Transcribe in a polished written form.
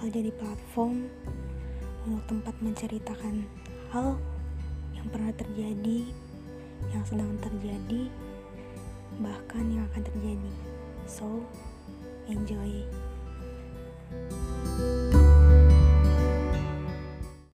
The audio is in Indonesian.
bakal jadi platform untuk tempat menceritakan hal yang pernah terjadi, yang sedang terjadi, bahkan yang akan terjadi. So, enjoy.